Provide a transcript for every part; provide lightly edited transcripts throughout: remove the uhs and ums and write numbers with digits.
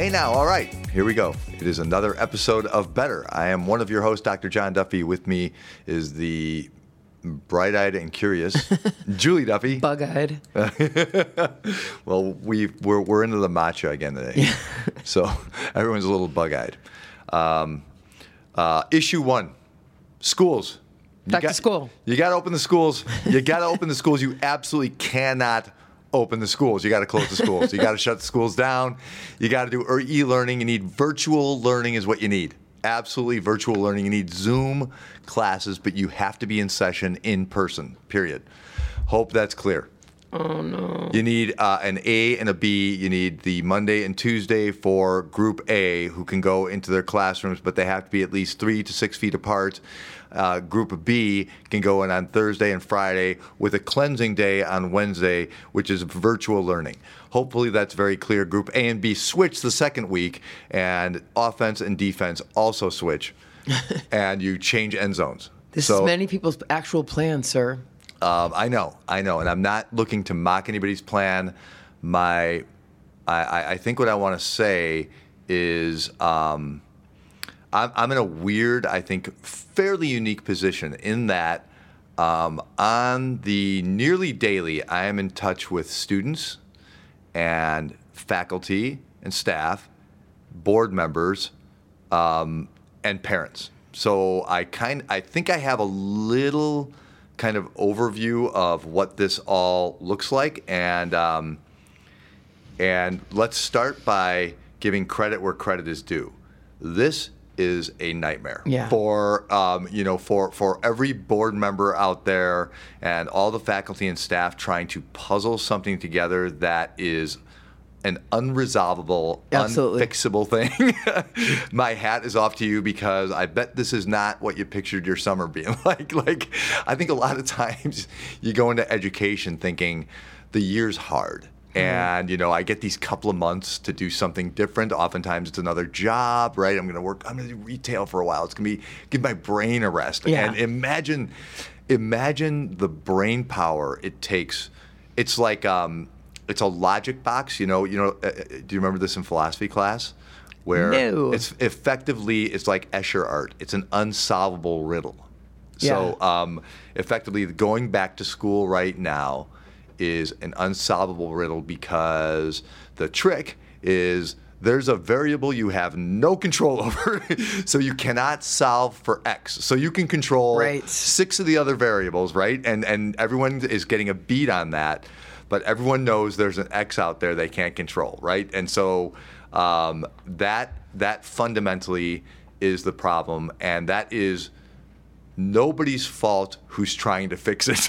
Hey now, all right, here we go. It is another episode of Better. I am one of your hosts, Dr. John Duffy. With me is the bright-eyed and curious Julie Duffy. Bug-eyed. Well, we're into the matcha again today. Yeah. So everyone's a little bug-eyed. Issue one, schools. Back to school. You got to open the schools. You got to open the schools. You absolutely cannot open the schools. You got to close the schools. You got to shut the schools down. You got to do e-learning. You need virtual learning is what you need. Absolutely virtual learning. You need Zoom classes, but you have to be in session in person, period. Hope that's clear. Oh, no. You need an A and a B. You need the Monday and Tuesday for Group A, who can go into their classrooms, but they have to be at least 3 to 6 feet apart. Group B can go in on Thursday and Friday with a cleansing day on Wednesday, which is virtual learning. Hopefully that's very clear. Group A and B switch the second week, and offense and defense also switch, and you change end zones. This is many people's actual plan, sir. I know, and I'm not looking to mock anybody's plan. I think what I want to say is I'm in a weird, I think, fairly unique position in that on the nearly daily, I am in touch with students and faculty and staff, board members, and parents. So I think I have a little kind of overview of what this all looks like, and let's start by giving credit where credit is due. This is a nightmare for every board member out there and all the faculty and staff trying to puzzle something together that is an unresolvable, unfixable thing. My hat is off to you, because I bet this is not what you pictured your summer being like. I think a lot of times you go into education thinking the year's hard. Mm-hmm. And, I get these couple of months to do something different. Oftentimes it's another job, right? I'm going to do retail for a while. It's going to give my brain a rest. Yeah. And imagine the brain power it takes. It's like... it's a logic box, do you remember this in philosophy class? Where no. It's effectively, it's like Escher art. It's an unsolvable riddle. Yeah. So effectively going back to school right now is an unsolvable riddle, because the trick is there's a variable you have no control over, so you cannot solve for X. So you can control six of the other variables, right? And everyone is getting a beat on that. But everyone knows there's an X out there they can't control, right? And so that fundamentally is the problem, and that is nobody's fault who's trying to fix it.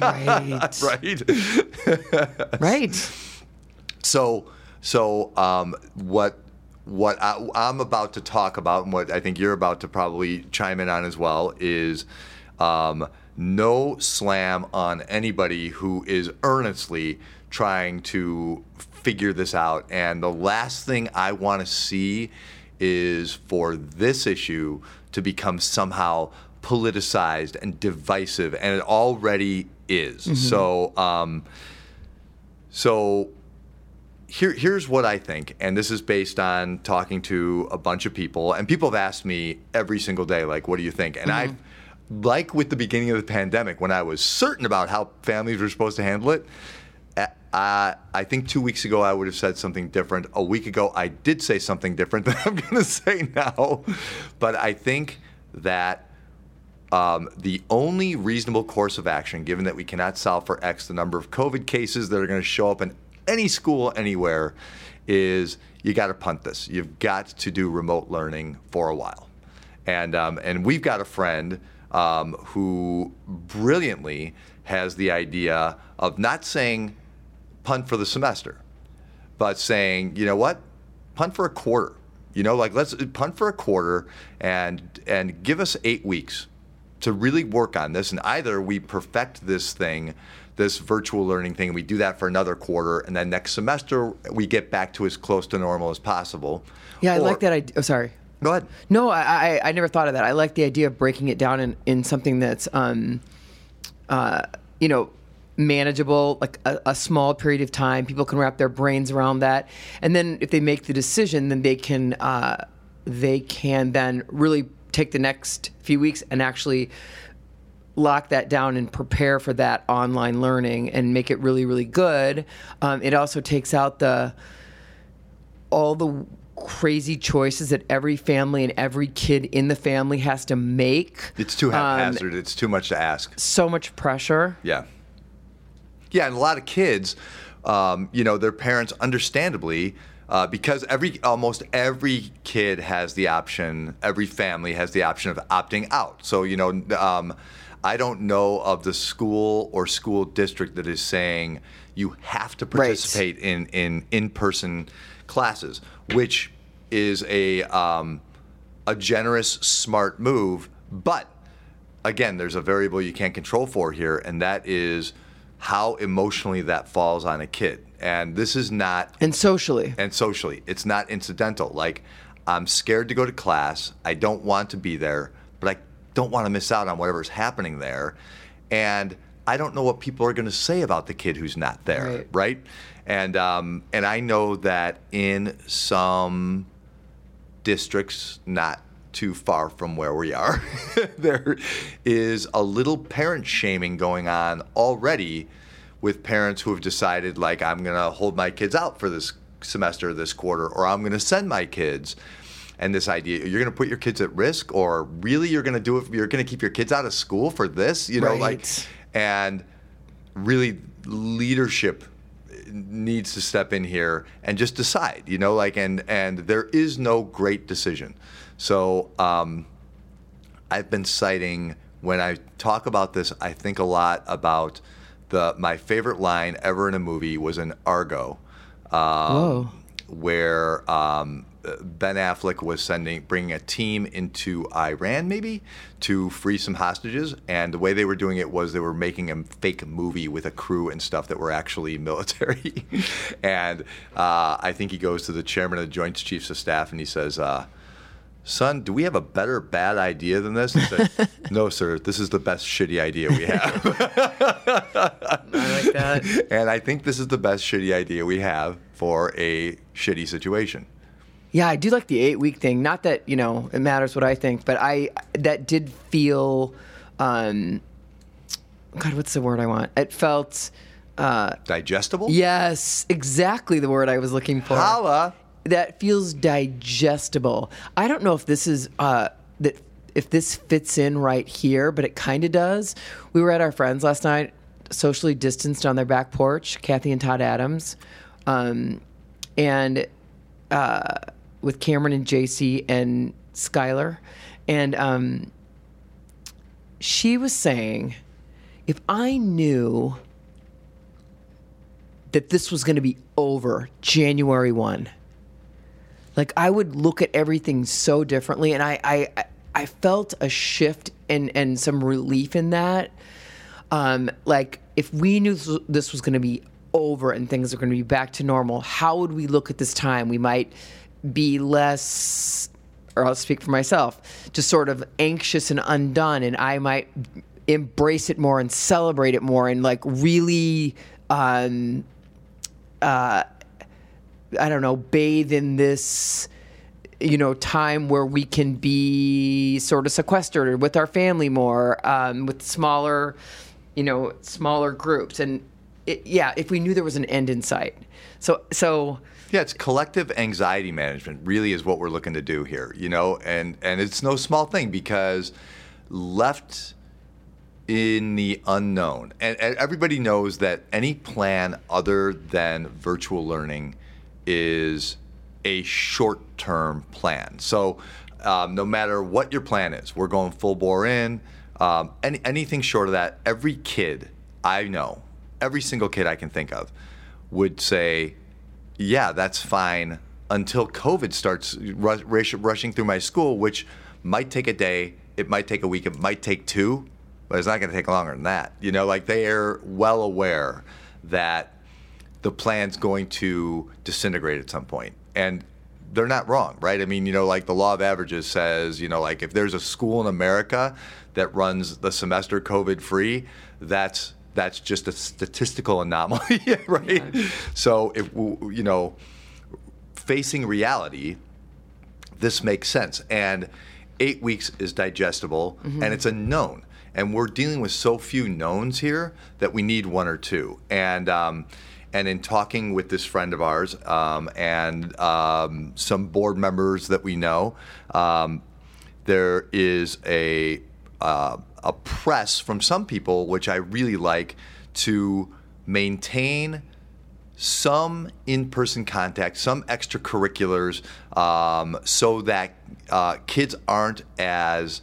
Right. Right? Right. So what I'm about to talk about, and what I think you're about to probably chime in on as well, is... no slam on anybody who is earnestly trying to figure this out. And the last thing I want to see is for this issue to become somehow politicized and divisive, and it already is. Mm-hmm. So here's what I think, and this is based on talking to a bunch of people, and people have asked me every single day, like, what do you think? And mm-hmm. Like with the beginning of the pandemic, when I was certain about how families were supposed to handle it, I think 2 weeks ago I would have said something different. A week ago I did say something different than I'm going to say now. But I think that the only reasonable course of action, given that we cannot solve for X, the number of COVID cases that are going to show up in any school anywhere, is you got to punt this. You've got to do remote learning for a while. And we've got a friend... who brilliantly has the idea of not saying punt for the semester, but saying, you know what, punt for a quarter. Let's punt for a quarter and give us 8 weeks to really work on this. And either we perfect this thing, this virtual learning thing, and we do that for another quarter, and then next semester we get back to as close to normal as possible. Yeah, I like that idea. Oh, sorry. Go ahead. No, I never thought of that. I like the idea of breaking it down in something that's, manageable, like a small period of time. People can wrap their brains around that. And then if they make the decision, then they can then really take the next few weeks and actually lock that down and prepare for that online learning and make it really, really good. It also takes out all the crazy choices that every family and every kid in the family has to make. It's too haphazard. It's too much to ask. So much pressure. Yeah. Yeah, and a lot of kids, their parents, understandably, because almost every kid has the option, every family has the option of opting out. So, I don't know of the school or school district that is saying you have to participate in in-person classes, which is a generous, smart move. But, again, there's a variable you can't control for here, and that is how emotionally that falls on a kid. And this is not... And socially. It's not incidental. Like, I'm scared to go to class. I don't want to be there, but I don't want to miss out on whatever's happening there. And I don't know what people are going to say about the kid who's not there, right? And I know that in some districts, not too far from where we are, there is a little parent shaming going on already with parents who have decided, like, I'm going to hold my kids out for this semester, this quarter, or I'm going to send my kids. And this idea, you're going to put your kids at risk, or really you're going to do it, you're going to keep your kids out of school for this, and really leadership needs to step in here and just decide, and there is no great decision. So I've been citing, when I talk about this, I think a lot about my favorite line ever in a movie was in Argo, where Ben Affleck was bringing a team into Iran, maybe, to free some hostages. And the way they were doing it was they were making a fake movie with a crew and stuff that were actually military. And I think he goes to the chairman of the Joint Chiefs of Staff and he says, son, do we have a better bad idea than this? He said, no, sir, this is the best shitty idea we have. I like that. And I think this is the best shitty idea we have for a shitty situation. Yeah, I do like the 8-week thing. Not that, it matters what I think, but that did feel, God, what's the word I want? It felt... digestible? Yes, exactly the word I was looking for. Holla! That feels digestible. I don't know if this is if this fits in right here, but it kind of does. We were at our friends last night, socially distanced on their back porch, Kathy and Todd Adams, and with Cameron and J.C. and Skylar, and she was saying, if I knew that this was going to be over January 1. Like, I would look at everything so differently, and I felt a shift and some relief in that. Like, if we knew this was going to be over and things are going to be back to normal, how would we look at this time? We might be less, or I'll speak for myself, just sort of anxious and undone, and I might embrace it more and celebrate it more and, like, really... I don't know, bathe in this, time where we can be sort of sequestered with our family more, with smaller groups. And if we knew there was an end in sight. So. Yeah, it's collective anxiety management really is what we're looking to do here, and it's no small thing, because left in the unknown, and everybody knows that any plan other than virtual learning is a short-term plan. So no matter what your plan is, we're going full bore in. Anything short of that, every kid I know, every single kid I can think of, would say, yeah, that's fine, until COVID starts rushing through my school, which might take a day, it might take a week, it might take 2, but it's not going to take longer than that. They are well aware that the plan's going to disintegrate at some point. And they're not wrong, right? I mean, the law of averages says, if there's a school in America that runs the semester COVID-free, that's that's just a statistical anomaly, right? Yeah. So, it, you know, facing reality, this makes sense. And 8 weeks is digestible, mm-hmm. and it's a known. And we're dealing with so few knowns here that we need one or two. And in talking with this friend of ours and some board members that we know, there is a press from some people, which I really like, to maintain some in-person contact, some extracurriculars, so that kids aren't as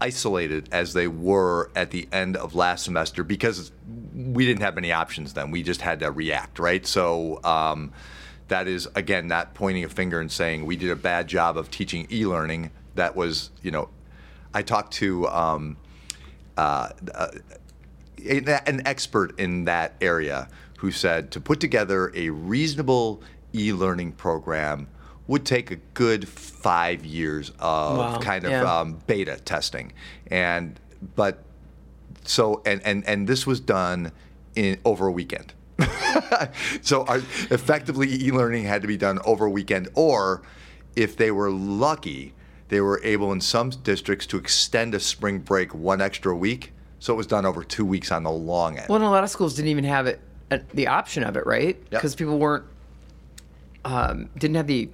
isolated as they were at the end of last semester, because we didn't have many options then. We just had to react, right? So that is, again, not pointing a finger and saying we did a bad job of teaching e-learning. That was, you know, I talked to an expert in that area who said to put together a reasonable e-learning program would take a good 5 years of beta testing. And this was done in over a weekend. So effectively e-learning had to be done over a weekend, or if they were lucky, they were able in some districts to extend a spring break one extra week. So it was done over 2 weeks on the long end. Well, and a lot of schools didn't even have it, the option of it, right? Because yep. people weren't, didn't have the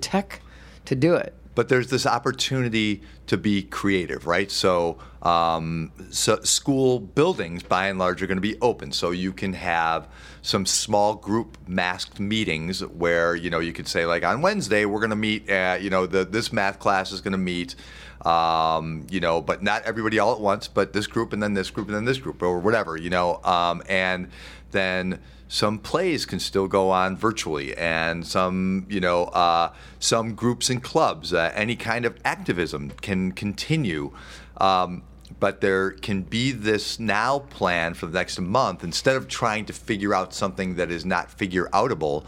tech to do it. But there's this opportunity to be creative, right? So, so school buildings, by and large, are going to be open. So you can have some small group masked meetings where, you know, you could say, like, on Wednesday, we're going to meet, this math class is going to meet, but not everybody all at once, but this group and then this group and then this group or whatever, you know. And then some plays can still go on virtually, and some groups and clubs, any kind of activism can continue. But there can be this now plan for the next month, instead of trying to figure out something that is not figure outable,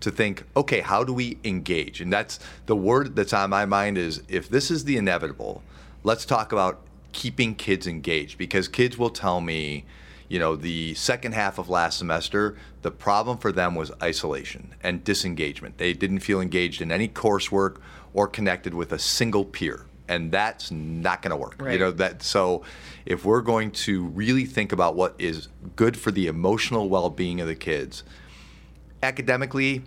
to think, okay, how do we engage? And that's the word that's on my mind is, if this is the inevitable, let's talk about keeping kids engaged, because kids will tell me, you know, the second half of last semester, the problem for them was isolation and disengagement. They didn't feel engaged in any coursework or connected with a single peer, and that's not going to work. Right. You know that. So, if we're going to really think about what is good for the emotional well-being of the kids, academically,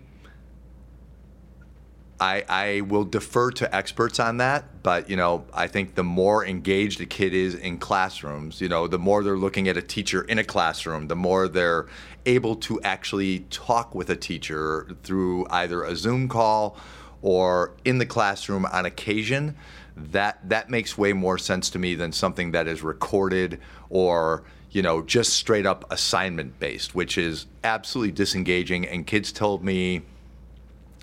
I will defer to experts on that, but, you know, I think the more engaged a kid is in classrooms, you know, the more they're looking at a teacher in a classroom, the more they're able to actually talk with a teacher through either a Zoom call or in the classroom on occasion. That makes way more sense to me than something that is recorded or, you know, just straight up assignment based, which is absolutely disengaging. And kids told me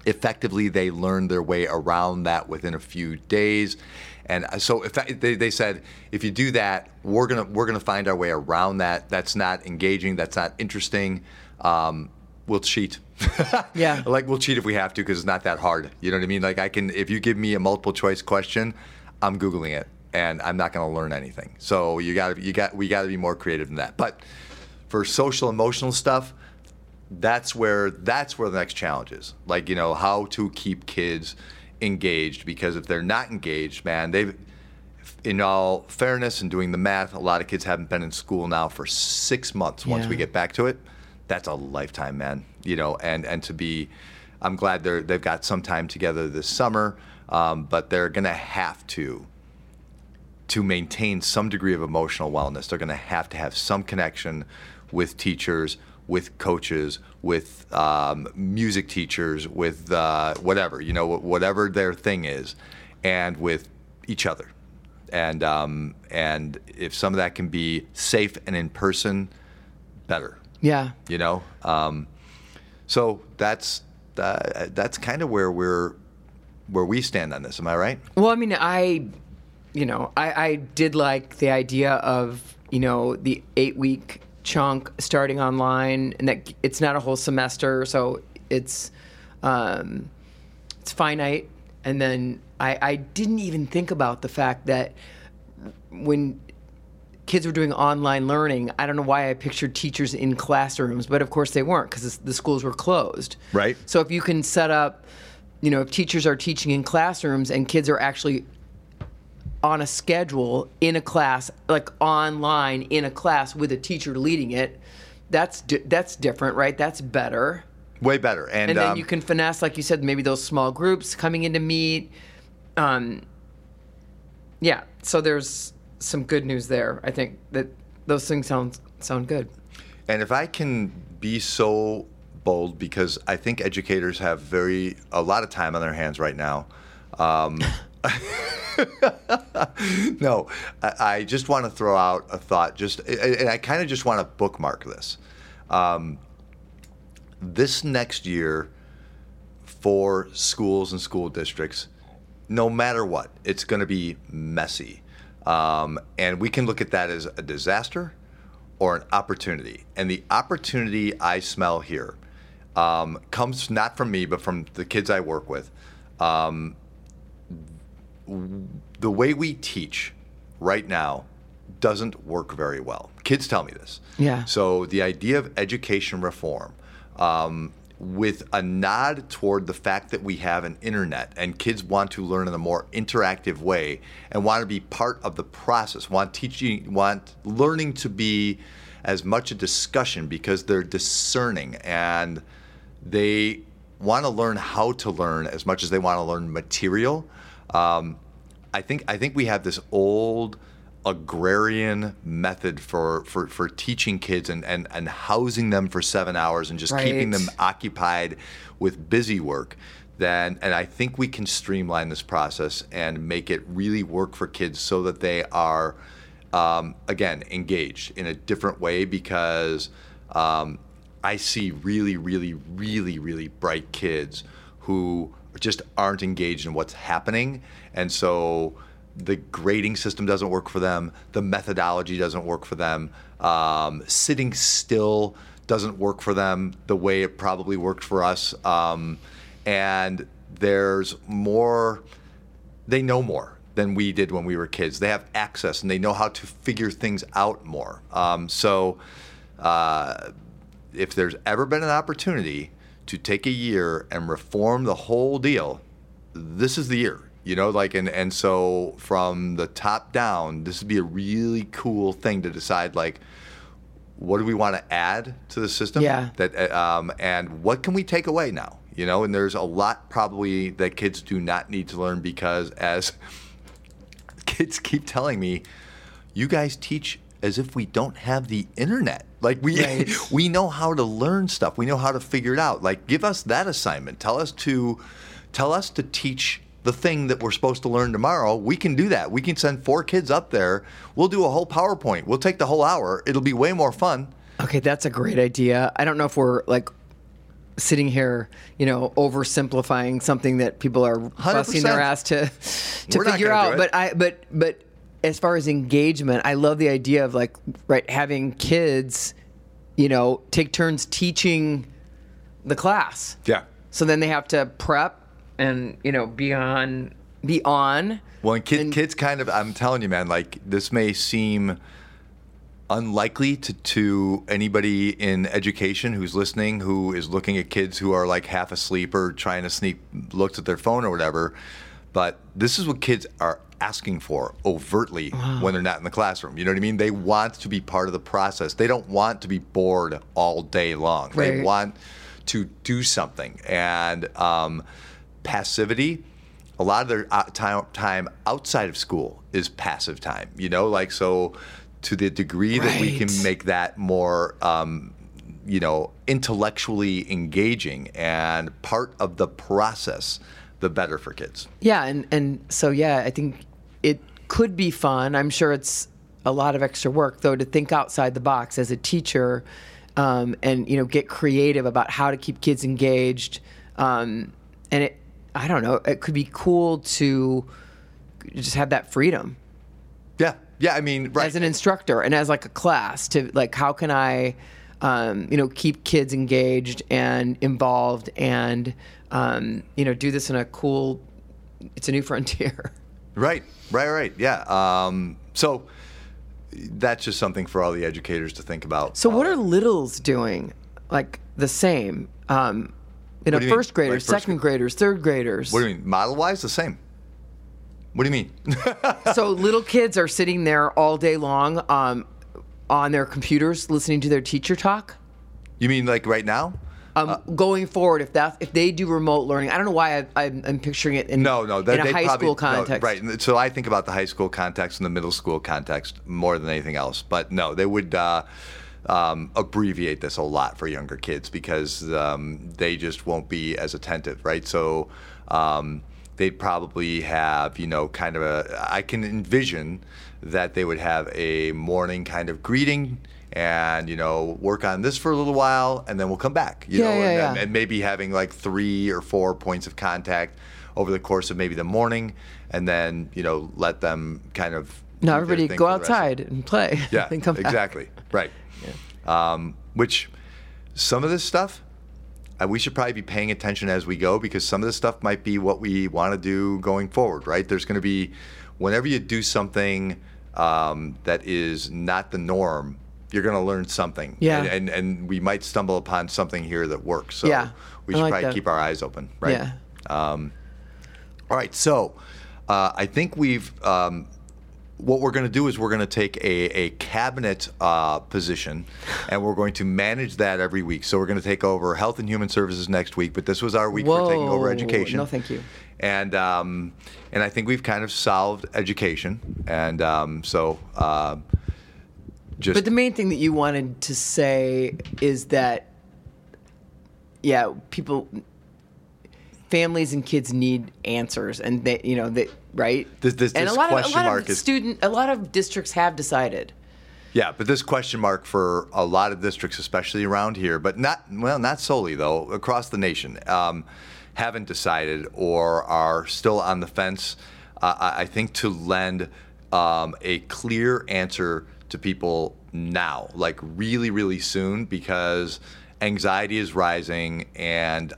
effectively they learned their way around that within a few days. And so if that, they said, if you do that, we're gonna find our way around that. That's not engaging. That's not interesting. We'll cheat. Yeah. Like, we'll cheat if we have to, because it's not that hard. You know what I mean? Like, I can, if you give me a multiple choice question, I'm Googling it, and I'm not going to learn anything. So we got to be more creative than that. But for social emotional stuff, that's where the next challenge is. Like, you know, how to keep kids engaged, because if they're not engaged, man, they've, in all fairness and doing the math, a lot of kids haven't been in school now for 6 months. Yeah. Once we get back to it, that's a lifetime, man. You know, and to be, I'm glad they've got some time together this summer, but they're gonna have to maintain some degree of emotional wellness. They're gonna have to have some connection with teachers, with coaches, with music teachers, with whatever, you know, whatever their thing is, and with each other. And if some of that can be safe and in person, better. Yeah. You know? So that's kind of where we stand on this. Am I right? Well, I mean, I did like the idea of, you know, the 8-week chunk starting online, and that it's not a whole semester, so it's finite. And then I didn't even think about the fact that when kids were doing online learning, I don't know why I pictured teachers in classrooms, but of course they weren't because the schools were closed. Right. So if you can set up, you know, if teachers are teaching in classrooms and kids are actually on a schedule in a class, like online in a class with a teacher leading it, that's different, right? That's better. Way better. And then you can finesse, like you said, maybe those small groups coming in to meet. Yeah, so there's some good news there. I think that those things sound good. And if I can be so bold, because I think educators have a lot of time on their hands right now. No, I just want to throw out a thought, and I kind of just want to bookmark this. This next year for schools and school districts, no matter what, it's going to be messy. And we can look at that as a disaster or an opportunity. And the opportunity I smell here comes not from me, but from the kids I work with. The way we teach right now doesn't work very well. Kids tell me this. Yeah. So the idea of education reform, with a nod toward the fact that we have an internet and kids want to learn in a more interactive way and want to be part of the process, want learning to be as much a discussion because they're discerning and they want to learn how to learn as much as they want to learn material. I think we have this old agrarian method for teaching kids and housing them for 7 hours and just keeping them occupied with busy work. And I think we can streamline this process and make it really work for kids so that they are, again, engaged in a different way, because I see really, really, really, really bright kids who just aren't engaged in what's happening. And so the grading system doesn't work for them. The methodology doesn't work for them. Sitting still doesn't work for them the way it probably worked for us. And there's more, they know more than we did when we were kids. They have access and they know how to figure things out more. So if there's ever been an opportunity to take a year and reform the whole deal, this is the year. You know, like, and so from the top down, this would be a really cool thing to decide, like, what do we want to add to the system? Yeah. And what can we take away now? You know, and there's a lot probably that kids do not need to learn, because as kids keep telling me, you guys teach as if we don't have the internet. Like, we know how to learn stuff. We know how to figure it out. Like, give us that assignment. Tell us to teach the thing that we're supposed to learn tomorrow. We can do that. We can send 4 kids up there. We'll do a whole PowerPoint. We'll take the whole hour. It'll be way more fun. Okay, that's a great idea. I don't know if we're, like, sitting here, you know, oversimplifying something that people are 100%. Busting their ass to figure out. But as far as engagement, I love the idea of, like, having kids, you know, take turns teaching the class. Yeah. So then they have to prep and, you know, be on. Well, and kids kind of, I'm telling you, man, like, this may seem unlikely to anybody in education who's listening, who is looking at kids who are, like, half asleep or trying to sneak looks at their phone or whatever. But this is what kids are asking for overtly when they're not in the classroom. You know what I mean? They want to be part of the process. They don't want to be bored all day long. Right. They want to do something. And, passivity, a lot of their time outside of school is passive time, you know, like, so to the degree that we can make that more, you know, intellectually engaging and part of the process, the better for kids. Yeah. And so, yeah, I think it could be fun. I'm sure it's a lot of extra work, though, to think outside the box as a teacher, and, you know, get creative about how to keep kids engaged. And it, I don't know, it could be cool to just have that freedom. Yeah. Yeah. I mean, right. As an instructor and as, like, a class, to, like, how can I, you know, keep kids engaged and involved and, you know, do this in a cool, it's a new frontier. Right. Yeah. So that's just something for all the educators to think about. So what are littles doing? Like the same, you know, first graders, second graders, third graders. What do you mean? Model-wise, the same. What do you mean? So little kids are sitting there all day long on their computers listening to their teacher talk? You mean like right now? Going forward, if they do remote learning, I don't know why I'm picturing it in a high school context. No, right. So I think about the high school context and the middle school context more than anything else. But no, they would abbreviate this a lot for younger kids because they just won't be as attentive, right? So they'd probably have, you know, kind of I can envision that they would have a morning kind of greeting and, you know, work on this for a little while, and then we'll come back, and maybe having like 3 or 4 points of contact over the course of maybe the morning, and then, you know, let them kind of... Now everybody go outside and play. Yeah, and come back. Exactly, right. Yeah. Which, some of this stuff, we should probably be paying attention as we go, because some of this stuff might be what we want to do going forward, right? There's going to be, whenever you do something that is not the norm, you're going to learn something. Yeah. And we might stumble upon something here that works. So yeah. We should probably keep our eyes open, right? Yeah. All right. So I think what we're going to do is we're going to take a cabinet position, and we're going to manage that every week. So we're going to take over Health and Human Services next week, but this was our week for taking over education. No, thank you. And I think we've kind of solved education. And but the main thing that you wanted to say is that, yeah, families and kids need answers, and they, you know, that right. A lot of districts have decided. Yeah, but this question mark for a lot of districts, especially around here, but not solely though, across the nation, haven't decided or are still on the fence. I think to lend a clear answer to people now, like really, really soon, because anxiety is rising, and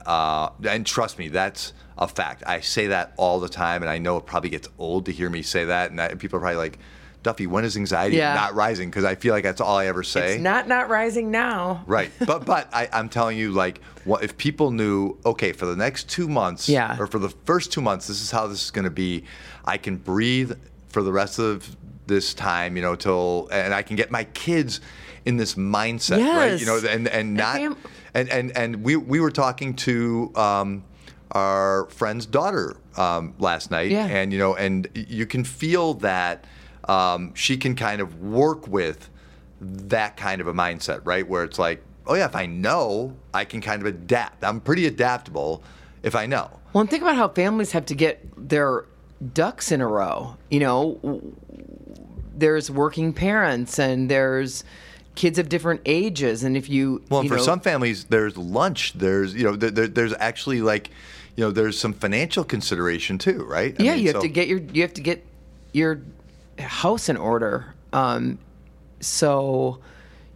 trust me, that's a fact. I say that all the time, and I know it probably gets old to hear me say that, and people are probably like, Duffy, when is anxiety not rising? Because I feel like that's all I ever say. It's not rising now. Right, but I'm telling you, like, what if people knew, okay, for the next 2 months, or for the first 2 months, this is how this is going to be. I can breathe for the rest of this time, you know, and I can get my kids in this mindset, right? You know, and we were talking to our friend's daughter last night, and you know, and you can feel that she can kind of work with that kind of a mindset, right? Where it's like, oh yeah, if I know, I can kind of adapt. I'm pretty adaptable if I know. Well, and think about how families have to get their ducks in a row. You know, there's working parents and there's kids of different ages, and if you for some families there's lunch, there's, you know, there's actually, like, you know, there's some financial consideration too, right? You have to get your house in order. So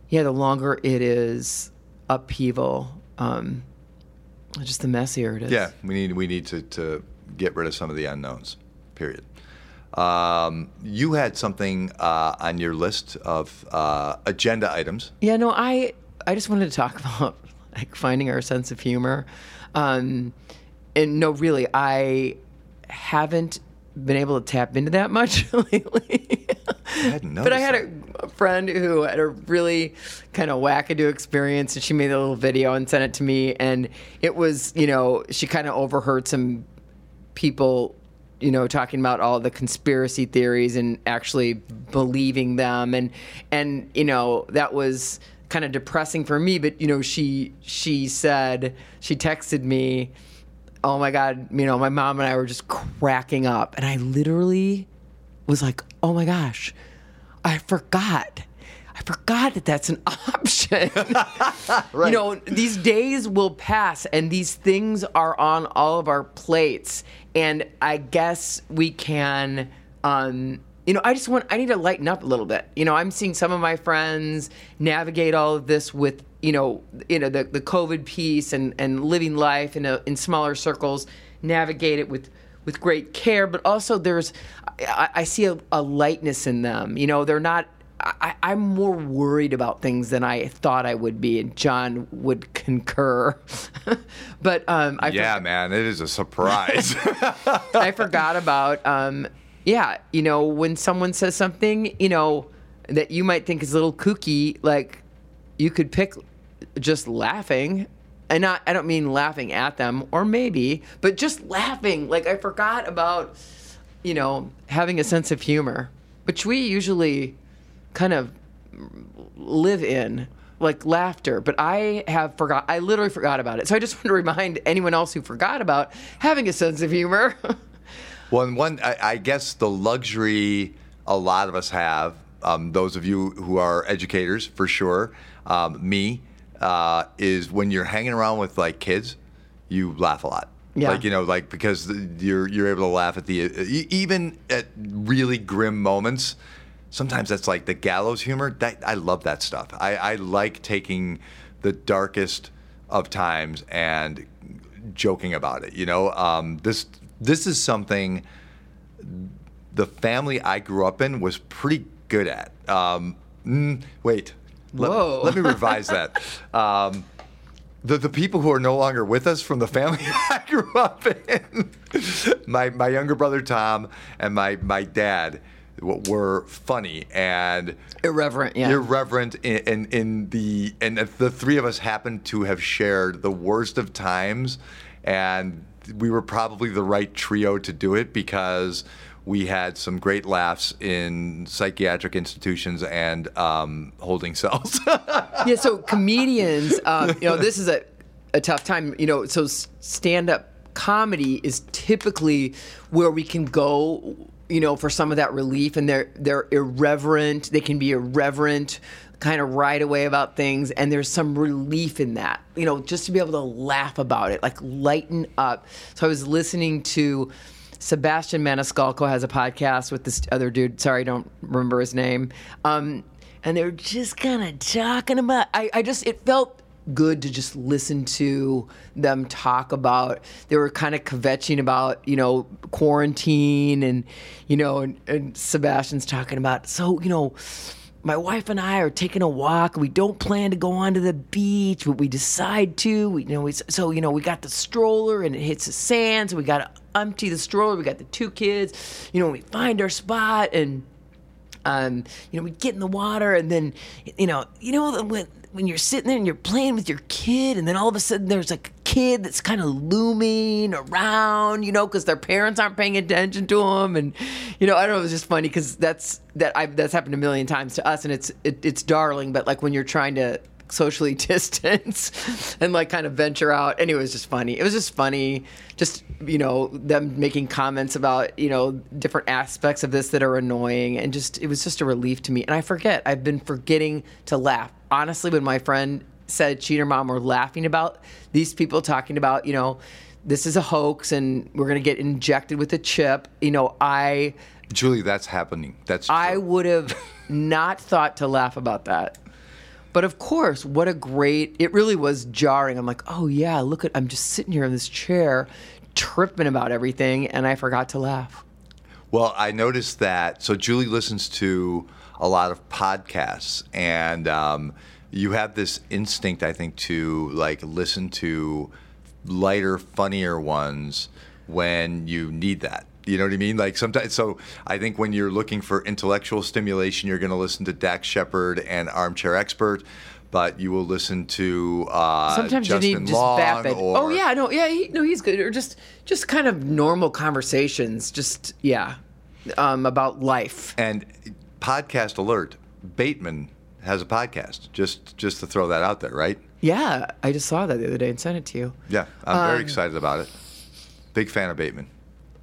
yeah, the longer it is upheaval, just the messier it is. Yeah, we need to get rid of some of the unknowns. Period. You had something on your list of agenda items. Yeah, no, I just wanted to talk about, like, finding our sense of humor. And no, really, I haven't been able to tap into that much lately. I hadn't noticed. But I had a friend who had a really kind of wackadoo experience, and she made a little video and sent it to me. And it was, you know, she kind of overheard some people, you know, talking about all the conspiracy theories and actually believing them, and you know, that was kind of depressing for me. But you know, she said, she texted me, "Oh my God, you know, my mom and I were just cracking up," and I literally was like, "Oh my gosh, I forgot that that's an option." Right. You know, these days will pass, and these things are on all of our plates. And I guess we can, you know, I need to lighten up a little bit. You know, I'm seeing some of my friends navigate all of this with, you know, the COVID piece and living life in smaller circles, navigate it with great care. But also I see a lightness in them. You know, they're not I'm more worried about things than I thought I would be, and John would concur. But man, it is a surprise. I forgot about you know, when someone says something, you know, that you might think is a little kooky, like you could pick just laughing. And not, I don't mean laughing at them, or maybe, but just laughing. Like, I forgot about, you know, having a sense of humor, which we usually kind of live in, like laughter. But I literally forgot about it. So I just want to remind anyone else who forgot about having a sense of humor. Well, and I guess the luxury a lot of us have, those of you who are educators for sure, me, is when you're hanging around with like kids, you laugh a lot. Yeah. Like, you know, like, because you're able to laugh at even at really grim moments. Sometimes that's like the gallows humor. That I love that stuff. I like taking the darkest of times and joking about it. You know, this is something the family I grew up in was pretty good at. Let me revise that. The people who are no longer with us from the family I grew up in, my younger brother Tom and my dad were funny and irreverent. Yeah. Irreverent and the three of us happened to have shared the worst of times, and we were probably the right trio to do it because we had some great laughs in psychiatric institutions and holding cells. Yeah, so comedians, you know, this is a tough time. You know, so stand-up comedy is typically where we can go, you know, for some of that relief. And they're irreverent. They can be irreverent, kind of right away about things. And there's some relief in that, you know, just to be able to laugh about it, like lighten up. So I was listening to Sebastian Maniscalco has a podcast with this other dude. Sorry, I don't remember his name. And they were just kind of talking about... it felt good to just listen to them talk about... They were kind of kvetching about, you know, quarantine and, you know, and Sebastian's talking about, so, you know... My wife and I are taking a walk. We don't plan to go onto the beach, but we decide to. We got the stroller and it hits the sand, so we got to empty the stroller. We got the two kids. You know, we find our spot and, you know, we get in the water, and then, you know when you're sitting there and you're playing with your kid, and then all of a sudden there's like a kid that's kind of looming around, you know, because their parents aren't paying attention to them, and, you know, I don't know, it was just funny because that's happened a million times to us, and it's darling, but like when you're trying to socially distance and like kind of venture out, anyway, it was just funny, just, you know, them making comments about, you know, different aspects of this that are annoying, and just, it was just a relief to me, and I've been forgetting to laugh. Honestly, when my friend said she and her mom were laughing about these people talking about, you know, this is a hoax and we're going to get injected with a chip, you know, Julie, that's happening. I would have not thought to laugh about that. But of course, it really was jarring. I'm like, oh yeah, I'm just sitting here in this chair tripping about everything, and I forgot to laugh. Well, I noticed that. So Julie listens to a lot of podcasts, and you have this instinct, I think, to like listen to lighter, funnier ones when you need that. You know what I mean? Like sometimes, so I think when you're looking for intellectual stimulation, you're going to listen to Dax Shepard and Armchair Expert, but you will listen to sometimes Justin you need Long just vapid. Or he's good, or just kind of normal conversations, about life. And podcast alert, Bateman has a podcast, just to throw that out there, right? Yeah, I just saw that the other day and sent it to you. Yeah, I'm very excited about it. Big fan of Bateman.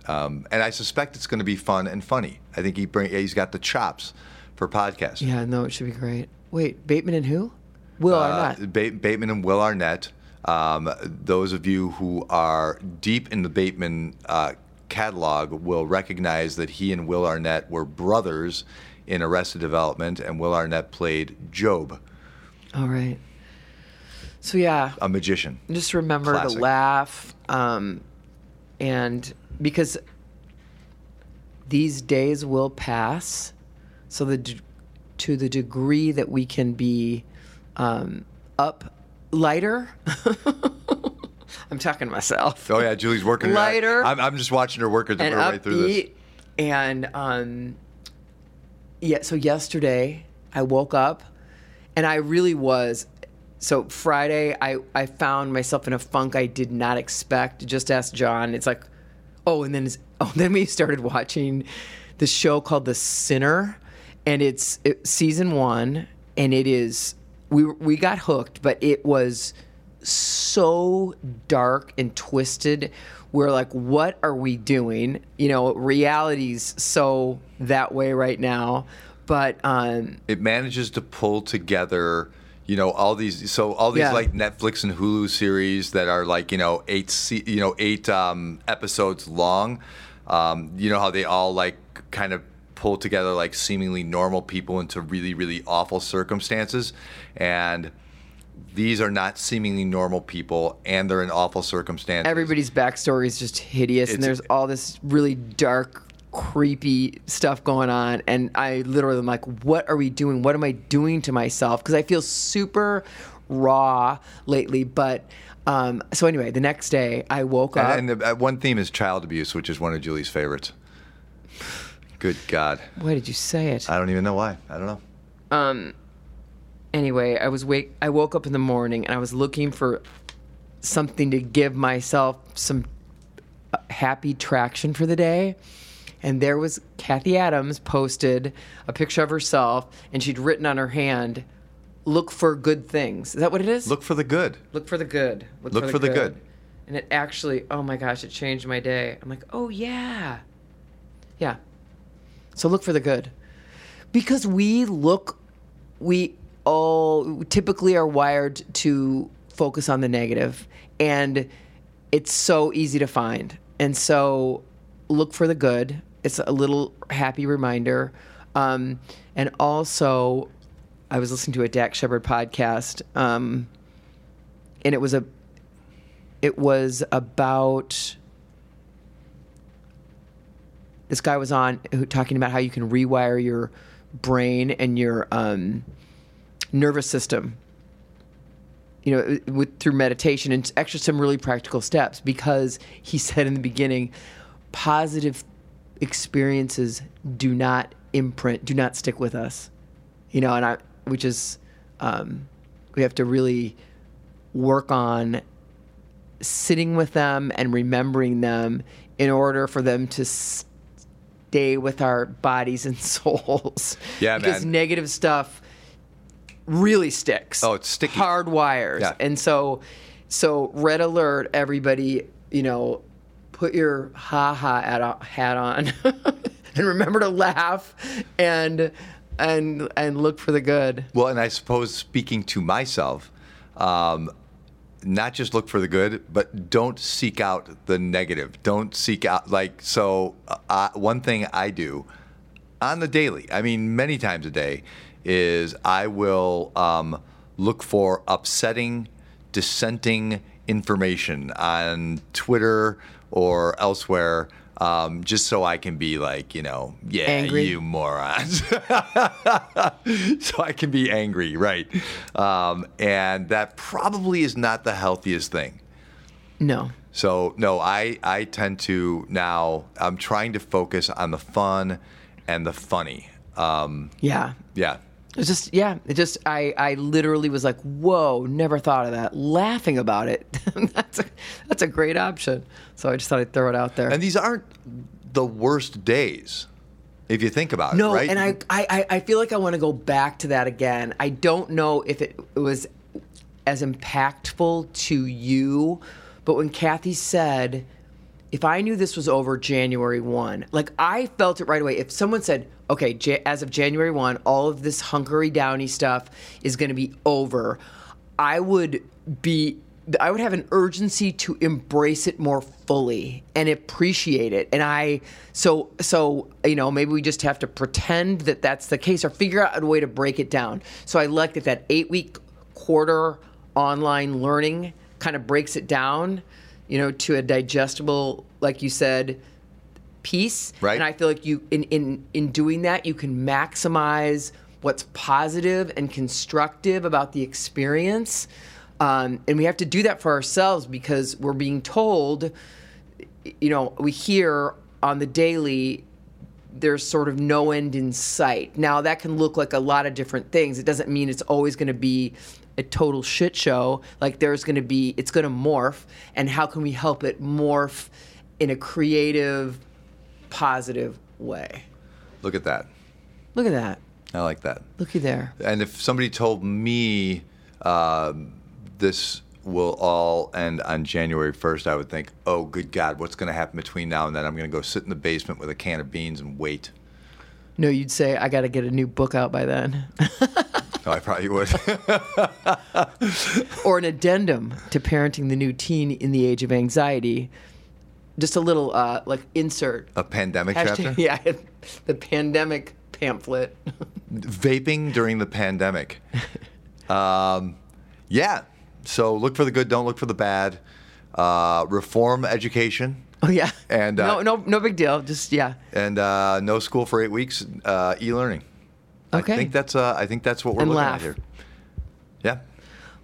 And I suspect it's going to be fun and funny. I think he's got the chops for podcasting. Yeah, no, it should be great. Wait, Bateman and who? Will Arnett. Bateman and Will Arnett. Those of you who are deep in the Bateman catalog will recognize that he and Will Arnett were brothers in Arrested Development, and Will Arnett played Job. All right. So, yeah. A magician. Just remember to laugh. And because these days will pass, so the to the degree that we can be up lighter. I'm talking to myself. Oh yeah, Julie's working lighter. I'm just watching her work her way through this. And yeah, so yesterday I woke up and I really was. So Friday, I found myself in a funk I did not expect. Just asked John. It's like, and then we started watching this show called The Sinner, and it's season one, and it is we got hooked, but it was so dark and twisted. We're like, what are we doing? You know, reality's so that way right now, but it manages to pull together. You know, all these like Netflix and Hulu series that are like, you know, eight episodes long. You know how they all like kind of pull together like seemingly normal people into really, really awful circumstances. And these are not seemingly normal people, and they're in awful circumstances. Everybody's backstory is just hideous, and there's all this really dark, creepy stuff going on, and I literally am like, what are we doing? What am I doing to myself? Because I feel super raw lately, but so anyway, the next day I woke up. And the one theme is child abuse, which is one of Julie's favorites. Good God. Why did you say it? I don't even know why. I don't know. Anyway, I woke up in the morning, and I was looking for something to give myself some happy traction for the day. And there was Kathy Adams posted a picture of herself, and she'd written on her hand, "Look for good things." Is that what it is? Look for the good. Look for the good. Look for the good. And it actually, oh my gosh, it changed my day. I'm like, oh yeah. Yeah. So look for the good. Because we all typically are wired to focus on the negative, and it's so easy to find. And so look for the good. It's a little happy reminder. And also, I was listening to a Dax Shepard podcast, and it was about, this guy was on talking about how you can rewire your brain and your nervous system, you know, through meditation and actually some really practical steps, because he said in the beginning, positive experiences do not imprint, do not stick with us, you know, and which is, we have to really work on sitting with them and remembering them in order for them to stay with our bodies and souls. Yeah, because negative stuff really sticks. Oh, it's sticky. Hardwires. Yeah. And so red alert, everybody, you know, put your ha-ha hat on and remember to laugh and look for the good. Well, and I suppose speaking to myself, not just look for the good, but don't seek out the negative. Don't seek out, like, so one thing I do on the daily, I mean many times a day, is I will look for upsetting, dissenting information on Twitter or elsewhere, just so I can be like, you know, yeah, angry. You morons. So I can be angry, right? And that probably is not the healthiest thing. No. So, no, I tend to now, I'm trying to focus on the fun and the funny. Yeah. Yeah. It's just, yeah, it just, I literally was like, whoa, never thought of that. Laughing about it. That's a great option. So I just thought I'd throw it out there. And these aren't the worst days, if you think about it, right? No, and I feel like I want to go back to that again. I don't know if it was as impactful to you, but when Kathy said, if I knew this was over January 1, like I felt it right away. If someone said, okay, as of January 1, all of this hunkery-downy stuff is going to be over, I would have an urgency to embrace it more fully and appreciate it. And so, you know, maybe we just have to pretend that that's the case or figure out a way to break it down. So I like that 8-week quarter online learning kind of breaks it down, you know, to a digestible, like you said, piece. Right. And I feel like you in doing that, you can maximize what's positive and constructive about the experience. And we have to do that for ourselves because we're being told, you know, we hear on the daily, there's sort of no end in sight. Now, that can look like a lot of different things. It doesn't mean it's always going to be a total shit show. Like, there's going to be, it's going to morph. And how can we help it morph in a creative, positive way? Look at that. Look at that. I like that. Looky there. And if somebody told me this will all end on January 1st, I would think, oh, good God, what's going to happen between now and then? I'm going to go sit in the basement with a can of beans and wait. No, you'd say, I got to get a new book out by then. No, I probably would. Or an addendum to Parenting the New Teen in the Age of Anxiety. Just a little, like, insert. A pandemic chapter? Yeah, the pandemic pamphlet. Vaping during the pandemic. Yeah. So look for the good, don't look for the bad. Reform education. Oh, yeah. And no big deal. Just, yeah. And no school for 8 weeks, e-learning. Okay. I think that's what we're looking at here. Yeah.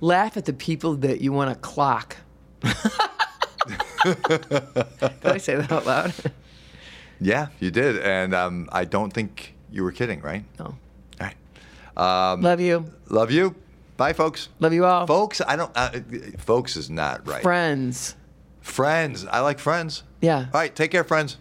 Laugh at the people that you want to clock. Did I say that out loud? Yeah, you did. And I don't think you were kidding, right? No. All right. Love you. Love you. Bye, folks. Love you all. Folks, I don't. Folks is not right. Friends. I like friends. Yeah. All right. Take care, friends.